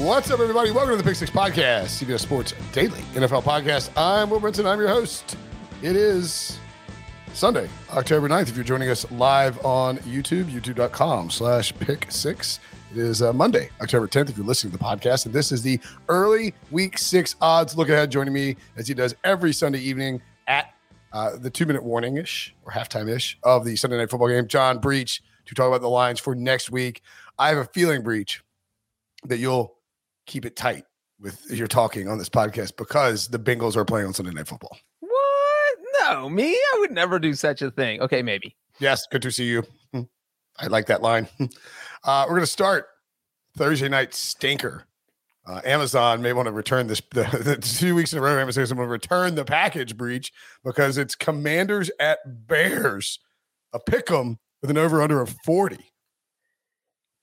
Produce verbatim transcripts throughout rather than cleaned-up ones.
What's up, everybody? Welcome to the Pick six Podcast, C B S Sports Daily N F L Podcast. I'm Will Brinson. I'm your host. It is Sunday, October ninth. If you're joining us live on YouTube, youtube dot com slash pick six. It is uh, Monday, October tenth, if you're listening to the podcast. And this is the early week six odds look ahead, joining me as he does every Sunday evening at uh, the two-minute warning-ish or halftime-ish of the Sunday Night Football game, John Breach, to talk about the lines for next week. I have a feeling, Breach, that you'll keep it tight with your talking on this podcast because the Bengals are playing on Sunday Night Football. What? No, me? I would never do such a thing. Okay, maybe. Yes, good to see you. I like that line. Uh, we're going to start Thursday night stinker. Uh, Amazon may want to return this. The, the two weeks in a row, Amazon is going to return the package, Breach, because it's Commanders at Bears, a pick 'em with an over-under of forty.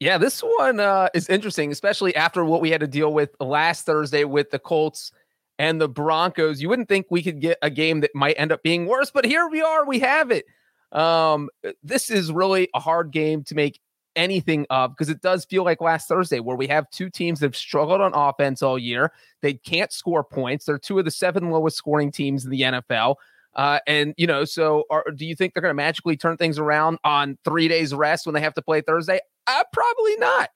Yeah, this one uh, is interesting, especially after what we had to deal with last Thursday with the Colts and the Broncos. You wouldn't think we could get a game that might end up being worse, but here we are. We have it. Um, this is really a hard game to make anything of because it does feel like last Thursday where we have two teams that have struggled on offense all year. They can't score points. They're two of the seven lowest scoring teams in the N F L. Uh, and, you know, so are, do you think they're going to magically turn things around on three days rest when they have to play Thursday? Uh, probably not.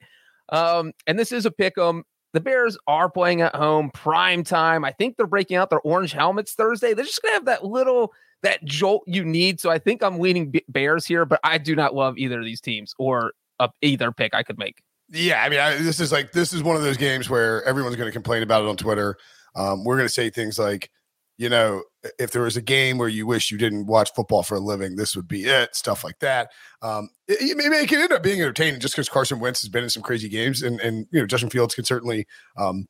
Um, and this is a pick 'em. The Bears are playing at home, prime time. I think they're breaking out their orange helmets Thursday. They're just going to have that little, that jolt you need. So I think I'm leaning B- Bears here, but I do not love either of these teams or uh, either pick I could make. Yeah, I mean, I, this is like, this is one of those games where everyone's going to complain about it on Twitter. Um, we're going to say things like, you know, if there was a game where you wish you didn't watch football for a living, this would be it, stuff like that. Um, it, maybe it can end up being entertaining just because Carson Wentz has been in some crazy games. And, and you know, Justin Fields can certainly, um,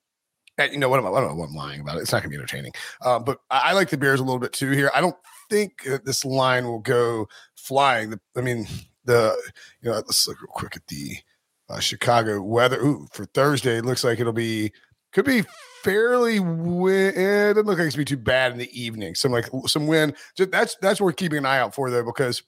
you know, what am I, I don't know what I'm lying about. It. It's not going to be entertaining. Um, but I, I like the Bears a little bit too here. I don't think that this line will go flying. The, I mean, the, you know, let's look real quick at the uh, Chicago weather. Ooh, for Thursday, it looks like it'll be, could be fairly wind. It doesn't look like it's going to be too bad in the evening. Some like some wind. Just, that's that's worth keeping an eye out for though, because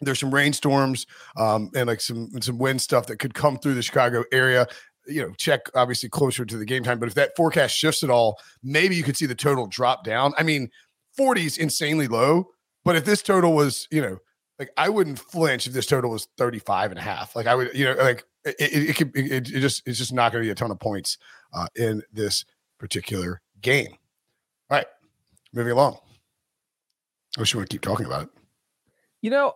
there's some rainstorms um, and like some some wind stuff that could come through the Chicago area. You know, check obviously closer to the game time. But if that forecast shifts at all, maybe you could see the total drop down. I mean, forty is insanely low. But if this total was, you know, like I wouldn't flinch if this total was thirty-five and a half. Like I would, you know, like it, it, it could. It, it just it's just not going to be a ton of points uh, in this particular game. All right, moving along. I wish you want to keep talking about it. You know,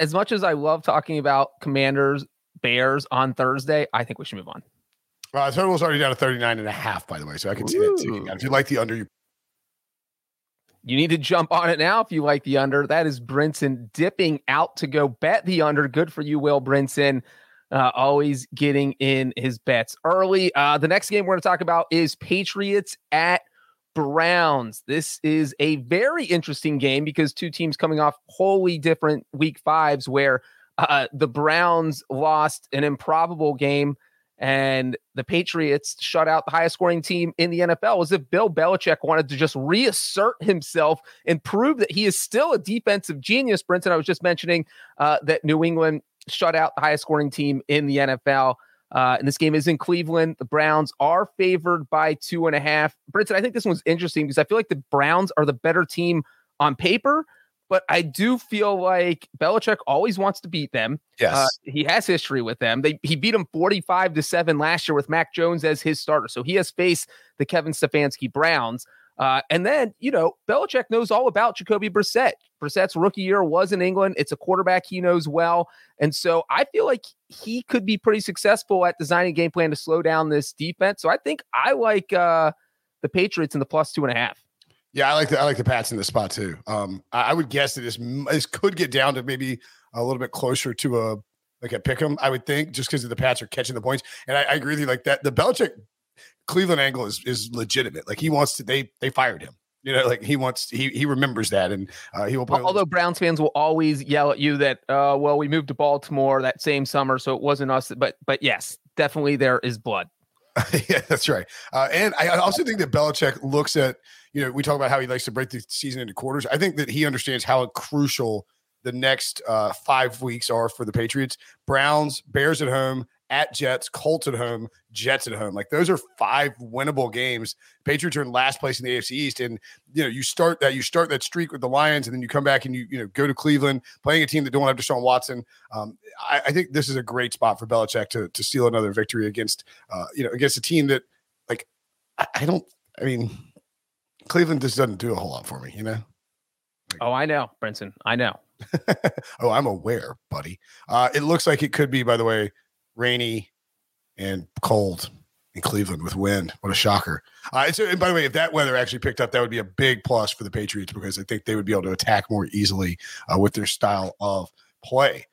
as much as I love talking about Commanders, Bears on Thursday, I think we should move on. Well, the total's already down to thirty-nine and a half, by the way, so I can see that too. If you like the under, you You need to jump on it now if you like the under. That is Brinson dipping out to go bet the under. Good for you, Will Brinson. Uh, always getting in his bets early. Uh, the next game we're going to talk about is Patriots at Browns. This is a very interesting game because two teams coming off wholly different week fives where uh, the Browns lost an improbable game and the Patriots shut out the highest scoring team in the N F L, as if Bill Belichick wanted to just reassert himself and prove that he is still a defensive genius. Brinson, I was just mentioning uh, that New England shut out the highest scoring team in the N F L. Uh, and this game is in Cleveland. The Browns are favored by two and a half. Brinson, I think this one's interesting because I feel like the Browns are the better team on paper, but I do feel like Belichick always wants to beat them. Yes. Uh, he has history with them. They, he beat them forty-five to seven last year with Mac Jones as his starter. So he has faced the Kevin Stefanski Browns. Uh, and then, you know, Belichick knows all about Jacoby Brissett. Brissett's rookie year was in England. It's a quarterback he knows well. And so I feel like he could be pretty successful at designing a game plan to slow down this defense. So I think I like uh, the Patriots in the plus two and a half. Yeah, I like the I like the Pats in this spot too. Um, I, I would guess that this this could get down to maybe a little bit closer to a like a pick 'em. I would think, just because the Pats are catching the points, and I, I agree with you. Like that, the Belichick Cleveland angle is is legitimate. Like he wants to. They they fired him. You know, like he wants, he he remembers that, and uh, he will play. Although Browns fans will always yell at you that, uh, well, we moved to Baltimore that same summer, so it wasn't us. But but yes, definitely there is blood. Yeah, that's right. Uh, and I also think that Belichick looks at, you know, we talk about how he likes to break the season into quarters. I think that he understands how crucial the next uh, five weeks are for the Patriots. Browns, Bears at home, at Jets, Colts at home, Jets at home. Like those are five winnable games. Patriots are in last place in the A F C East, and you know you start that you start that streak with the Lions, and then you come back and you you know go to Cleveland, playing a team that don't have Deshaun Watson. Um, I, I think this is a great spot for Belichick to to steal another victory against uh, you know against a team that like I, I don't. I mean, Cleveland just doesn't do a whole lot for me, you know. Like, oh, I know, Brinson. I know. Oh, I'm aware, buddy. Uh, it looks like it could be, by the way, rainy and cold in Cleveland with wind. What a shocker. Uh, and, so, and by the way, if that weather actually picked up, that would be a big plus for the Patriots, because I think they would be able to attack more easily uh, with their style of play.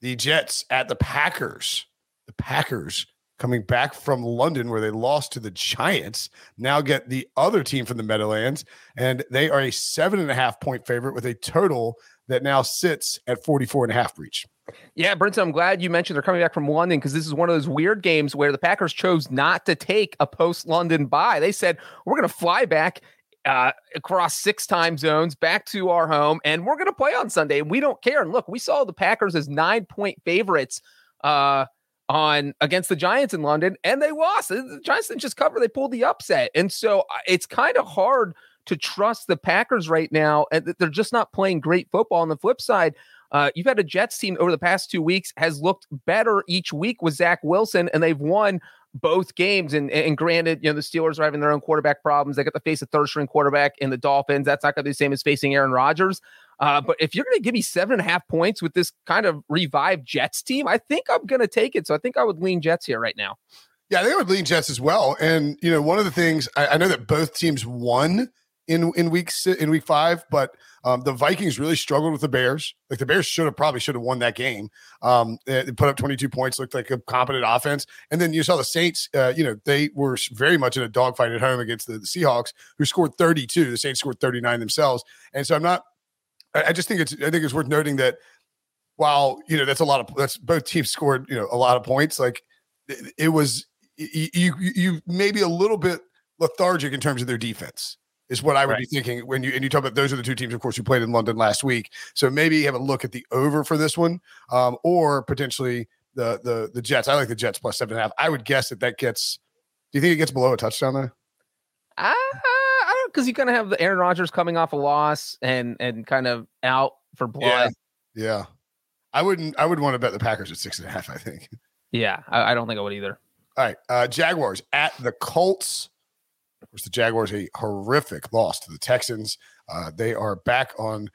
The Jets at the Packers. The Packers coming back from London, where they lost to the Giants, now get the other team from the Meadowlands, and they are a seven and a half point favorite with a total that now sits at forty-four and a half. Breach. Yeah, Brinson, I'm glad you mentioned they're coming back from London, because this is one of those weird games where the Packers chose not to take a post-London bye. They said, we're going to fly back uh, across six time zones back to our home, and we're going to play on Sunday. We don't care. And look, we saw the Packers as nine-point favorites uh, on against the Giants in London, and they lost. The Giants didn't just cover. They pulled the upset. And so it's kind of hard to trust the Packers right now, and they're just not playing great football. On the flip side, Uh, you've had a Jets team over the past two weeks has looked better each week with Zach Wilson, and they've won both games. And, and granted, you know, the Steelers are having their own quarterback problems. They got to face a third string quarterback in the Dolphins. That's not going to be the same as facing Aaron Rodgers. Uh, but if you're going to give me seven and a half points with this kind of revived Jets team, I think I'm going to take it. So I think I would lean Jets here right now. Yeah, I think I would lean Jets as well. And, you know, one of the things I, I know that both teams won in in week in week five, but um, the Vikings really struggled with the Bears. Like the Bears should have probably should have won that game. Um, they put up twenty-two points, looked like a competent offense. And then you saw the Saints. Uh, you know they were very much in a dogfight at home against the, the Seahawks, who scored thirty-two. The Saints scored thirty-nine themselves. And so I'm not. I, I just think it's. I think it's worth noting that while you know that's a lot of that's both teams scored you know a lot of points. Like it, it was you, you you maybe a little bit lethargic in terms of their defense. Is what I would right. be thinking when you and you talk about those are the two teams, of course, who played in London last week. So maybe have a look at the over for this one, um, or potentially the the the Jets. I like the Jets plus seven and a half. I would guess that that gets. Do you think it gets below a touchdown there? Uh, I don't, because you kind of have the Aaron Rodgers coming off a loss and and kind of out for blood. Yeah, yeah. I wouldn't. I would want to bet the Packers at six and a half. I think. Yeah, I, I don't think I would either. All right, uh, Jaguars at the Colts. Of course, the Jaguars, a horrific loss to the Texans. Uh, they are back on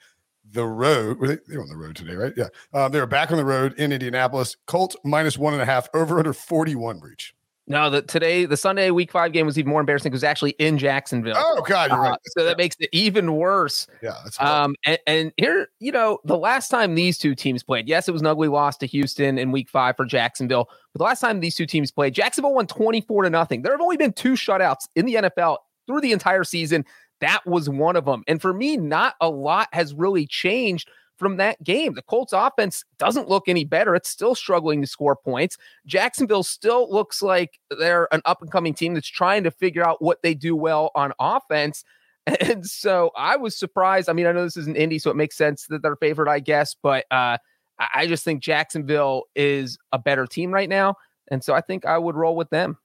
the road. Were they, they were on the road today, right? Yeah. Uh, they are back on the road in Indianapolis. Colts minus one and a half, over under forty-one, Breach. No, the, today, the Sunday week five game was even more embarrassing because it was actually in Jacksonville. Oh, God, you're right. Uh, so that yeah. makes it even worse. Yeah. That's um, and, and here, you know, the last time these two teams played, yes, it was an ugly loss to Houston in week five for Jacksonville. But the last time these two teams played, Jacksonville won twenty-four to nothing. There have only been two shutouts in the N F L through the entire season. That was one of them. And for me, not a lot has really changed from that game. The Colts offense doesn't look any better. It's still struggling to score points. Jacksonville still looks like they're an up and coming team that's trying to figure out what they do well on offense. And so I was surprised. I mean, I know this is an Indy, so it makes sense that they're favored, I guess, but uh, I just think Jacksonville is a better team right now. And so I think I would roll with them.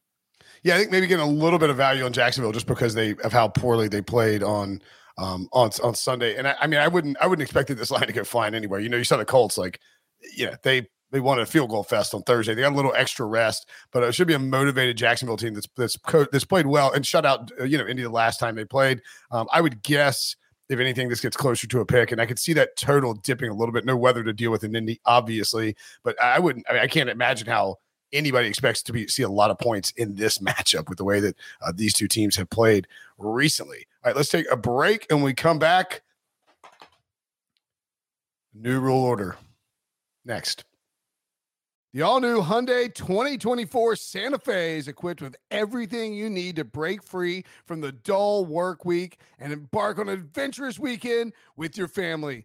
Yeah. I think maybe getting a little bit of value on Jacksonville just because they of how poorly they played on, Um, on on Sunday, and I, I mean, I wouldn't, I wouldn't expect this line to go flying anywhere. You know, you saw the Colts, like, yeah, they they wanted a field goal fest on Thursday. They got a little extra rest, but it should be a motivated Jacksonville team that's that's co- that's played well and shut out, you know, Indy the last time they played. Um, I would guess if anything, this gets closer to a pick, and I could see that total dipping a little bit. No weather to deal with in Indy, obviously, but I wouldn't. I mean, I can't imagine how anybody expects to be see a lot of points in this matchup with the way that uh, these two teams have played recently. All right, let's take a break, and when we come back, new rule order next. The all-new Hyundai twenty twenty-four Santa Fe is equipped with everything you need to break free from the dull work week and embark on an adventurous weekend with your family.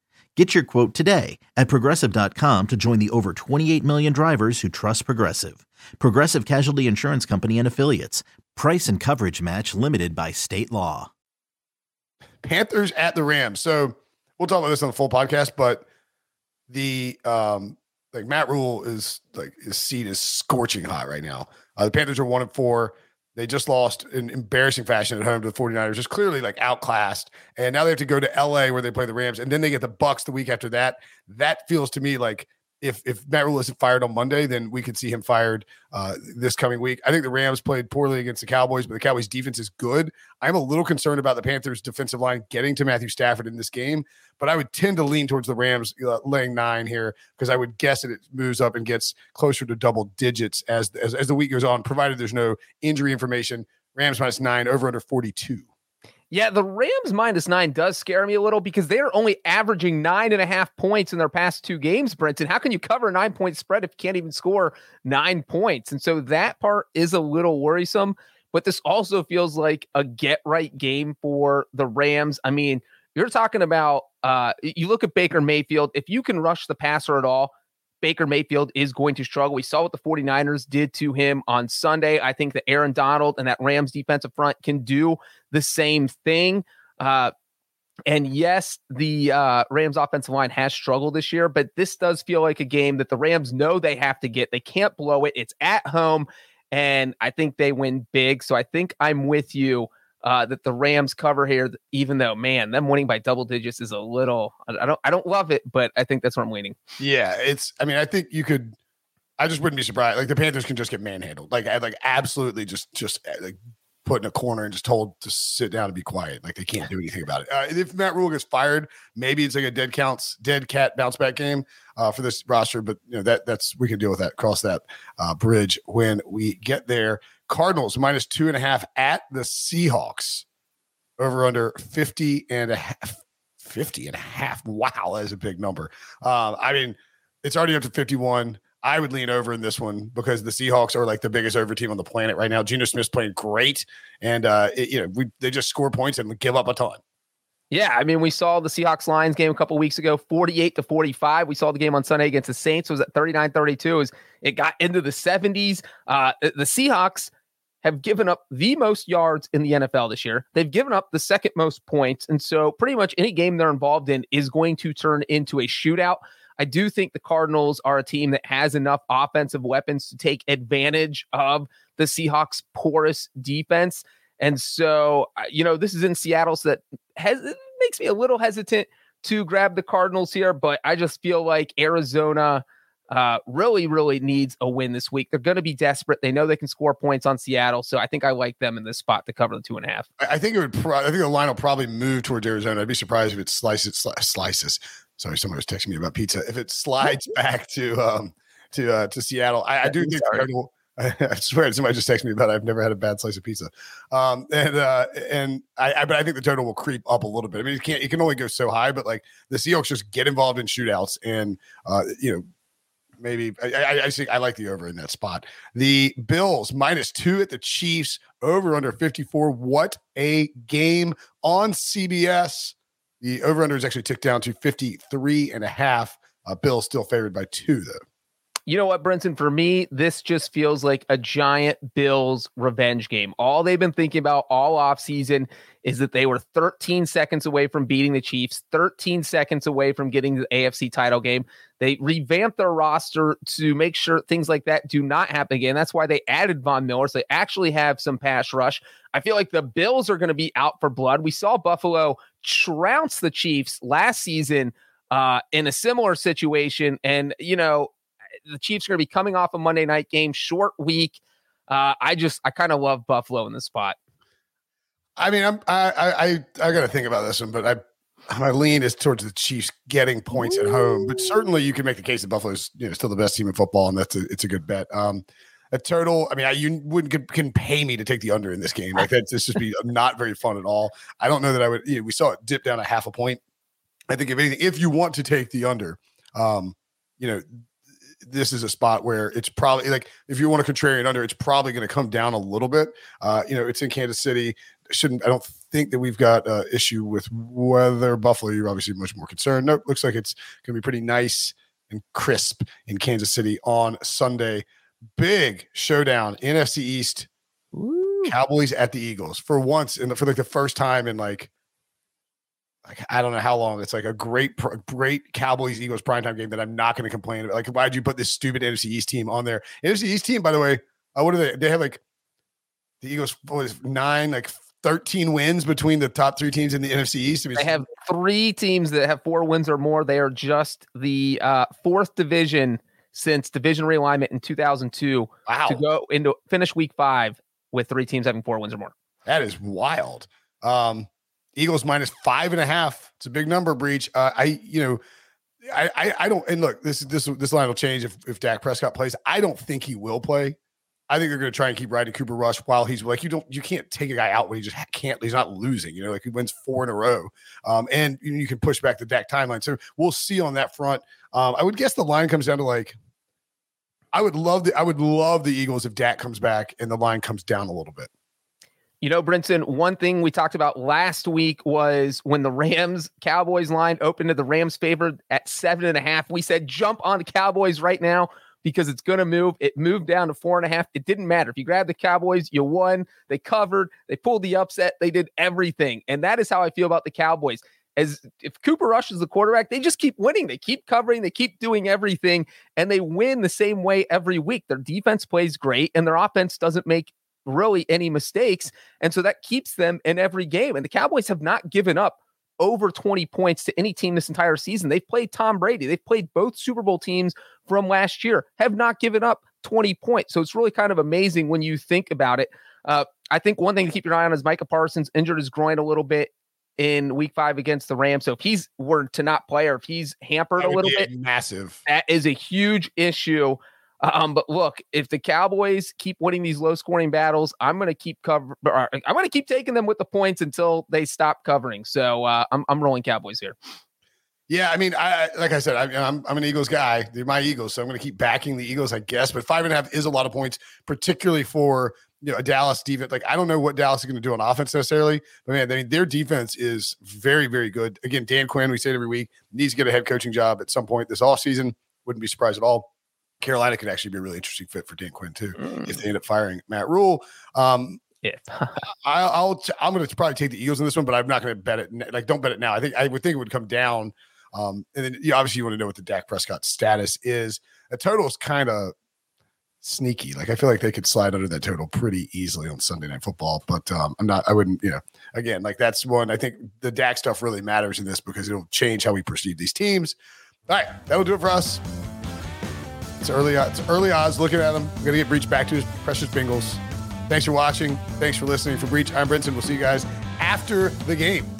Get your quote today at Progressive dot com to join the over twenty-eight million drivers who trust Progressive. Progressive Casualty Insurance Company and Affiliates. Price and coverage match limited by state law. Panthers at the Rams. So we'll talk about this on the full podcast, but the um, like Matt Rhule is like his seat is scorching hot right now. Uh, the Panthers are one and four. They just lost in embarrassing fashion at home to the 49ers, just clearly like outclassed. And now they have to go to L A where they play the Rams, and then they get the Bucks the week after that. That feels to me like if if Matt Rhule isn't fired on Monday, then we could see him fired uh, this coming week. I think the Rams played poorly against the Cowboys, but the Cowboys' defense is good. I'm a little concerned about the Panthers' defensive line getting to Matthew Stafford in this game, but I would tend to lean towards the Rams uh, laying nine here because I would guess that it moves up and gets closer to double digits as, as as the week goes on, provided there's no injury information. Rams minus nine, over under forty-two. Yeah, the Rams minus nine does scare me a little because they are only averaging nine and a half points in their past two games, Brinson. How can you cover a nine-point spread if you can't even score nine points? And so that part is a little worrisome, but this also feels like a get-right game for the Rams. I mean, you're talking about, uh, you look at Baker Mayfield. If you can rush the passer at all, Baker Mayfield is going to struggle. We saw what the 49ers did to him on Sunday. I think that Aaron Donald and that Rams defensive front can do the same thing. Uh, and yes, the uh, Rams offensive line has struggled this year, but this does feel like a game that the Rams know they have to get. They can't blow it. It's at home, and I think they win big. So I think I'm with you uh, that the Rams cover here, even though, man, them winning by double digits is a little, I don't, I don't love it, but I think that's where I'm leaning. Yeah. It's, I mean, I think you could, I just wouldn't be surprised. Like the Panthers can just get manhandled. Like I like absolutely just, just like put in a corner and just told to sit down and be quiet. Like they can't do anything about it. Uh, if Matt Rhule gets fired, maybe it's like a dead counts, dead cat bounce back game uh, for this roster. But you know, that that's, we can deal with that, cross that uh, bridge when we get there. Cardinals minus two and a half at the Seahawks, over under fifty and a half, fifty and a half. Wow. That is a big number. Um, I mean, it's already up to fifty-one. I would lean over in this one because the Seahawks are like the biggest over team on the planet right now. Geno Smith's playing great. And uh, it, you know, we, they just score points and give up a ton. Yeah, I mean, we saw the Seahawks-Lions game a couple weeks ago, forty-eight to forty-five. We saw the game on Sunday against the Saints. It was at thirty-nine thirty-two. It got into the seventies. Uh, the Seahawks have given up the most yards in the N F L this year. They've given up the second most points. And so pretty much any game they're involved in is going to turn into a shootout. I do think the Cardinals are a team that has enough offensive weapons to take advantage of the Seahawks' porous defense. And so, you know, this is in Seattle, so that has, it makes me a little hesitant to grab the Cardinals here, but I just feel like Arizona uh, really, really needs a win this week. They're going to be desperate. They know they can score points on Seattle, so I think I like them in this spot to cover the two and a half. I think it would. Pro- I think the line will probably move towards Arizona. I'd be surprised if it slices, slices, Sorry, somebody was texting me about pizza. If it slides back to um, to uh, to Seattle, I, I do think everyone, I, I swear somebody just texted me about it. I've never had a bad slice of pizza, um, and uh, and I, I but I think the total will creep up a little bit. I mean, it can't it can only go so high, but like the Seahawks just get involved in shootouts, and uh, you know. Maybe I, I, I think I like the over in that spot. The Bills minus two at the Chiefs, over under fifty-four. What a game on C B S. The over under is actually ticked down to fifty-three and a half. Uh, Bills still favored by two, though. You know what, Brinson, for me, this just feels like a giant Bills revenge game. All they've been thinking about all offseason is that they were thirteen seconds away from beating the Chiefs, thirteen seconds away from getting the A F C title game. They revamped their roster to make sure things like that do not happen again. That's why they added Von Miller, so they actually have some pass rush. I feel like the Bills are going to be out for blood. We saw Buffalo trounce the Chiefs last season uh, in a similar situation, and, you know, the Chiefs are going to be coming off a Monday night game, short week. Uh, I just, I kind of love Buffalo in this spot. I mean, I'm, I, I, I, I got to think about this one, but I, my lean is towards the Chiefs getting points Ooh. At home. But certainly, you can make the case that Buffalo's, you know, still the best team in football, and that's a, it's a good bet. Um, a total, I mean, I, you wouldn't can pay me to take the under in this game. Like that, this just be not very fun at all. I don't know that I would. You know, we saw it dip down a half a point. I think if anything, if you want to take the under, um, you know. This is a spot where it's probably like, if you want a contrarian under, it's probably going to come down a little bit. Uh, you know, it's in Kansas City. Shouldn't, I don't think that we've got an uh, issue with weather. Buffalo, you're obviously much more concerned. Nope. Looks like it's going to be pretty nice and crisp in Kansas City on Sunday. Big showdown, N F C East. Ooh. Cowboys at the Eagles for once in the, for like the first time in like, Like, I don't know how long. It's like a great, great Cowboys-Eagles primetime game that I'm not going to complain about. Like, why'd you put this stupid N F C East team on there? N F C East team, by the way, uh, what are they? They have like the Eagles, what is nine, like thirteen wins between the top three teams in the N F C East. I mean, they have three teams that have four wins or more. They are just the uh, fourth division since division realignment in two thousand two. Wow. To go into finish week five with three teams having four wins or more. That is wild. Um, Eagles minus five and a half. It's a big number, Breach. Uh, I, you know, I, I, I don't. And look, this this this line will change if if Dak Prescott plays. I don't think he will play. I think they're going to try and keep riding Cooper Rush while he's like, you don't, you can't take a guy out when he just can't. He's not losing. You know, like he wins four in a row, um, and you can push back the Dak timeline. So we'll see on that front. Um, I would guess the line comes down to like. I would love the I would love the Eagles if Dak comes back and the line comes down a little bit. You know, Brinson, one thing we talked about last week was when the Rams Cowboys line opened to the Rams favored at seven and a half. We said jump on the Cowboys right now because it's going to move. It moved down to four and a half. It didn't matter. If you grabbed the Cowboys, you won. They covered. They pulled the upset. They did everything. And that is how I feel about the Cowboys. As if Cooper Rush is the quarterback, they just keep winning. They keep covering. They keep doing everything. And they win the same way every week. Their defense plays great and their offense doesn't make really any mistakes. And so that keeps them in every game. And the Cowboys have not given up over twenty points to any team this entire season. They've played Tom Brady. They've played both Super Bowl teams from last year, have not given up twenty points. So it's really kind of amazing when you think about it. Uh, I think one thing to keep your eye on is Micah Parsons injured his groin a little bit in week five against the Rams. So if he's were to not play or if he's hampered a little bit, massive, that is a huge issue. Um, but look, if the Cowboys keep winning these low-scoring battles, I'm going to keep cover. Or I'm going to keep taking them with the points until they stop covering. So uh, I'm I'm rolling Cowboys here. Yeah, I mean, I like I said, I, I'm I'm an Eagles guy. They're my Eagles, so I'm going to keep backing the Eagles, I guess. But five and a half is a lot of points, particularly for you know a Dallas defense. Like I don't know what Dallas is going to do on offense necessarily, but man, I mean, their defense is very very good. Again, Dan Quinn, we say it every week, needs to get a head coaching job at some point this offseason. Wouldn't be surprised at all. Carolina could actually be a really interesting fit for Dan Quinn too, mm. if they end up firing Matt Rhule. Um, yeah, I, I'll t- I'm going to probably take the Eagles in this one, but I'm not going to bet it. Ne- like, don't bet it now. I think I would think it would come down, um, and then you obviously you want to know what the Dak Prescott status is. The total is kind of sneaky. Like, I feel like they could slide under that total pretty easily on Sunday Night Football, but um, I'm not. I wouldn't. You know, again, like that's one. I think the Dak stuff really matters in this because it'll change how we perceive these teams. All right, that will do it for us. It's early, it's early odds looking at them. We're going to get Breach back to his precious Bengals. Thanks for watching. Thanks for listening. For Breach, I'm Brinson. We'll see you guys after the game.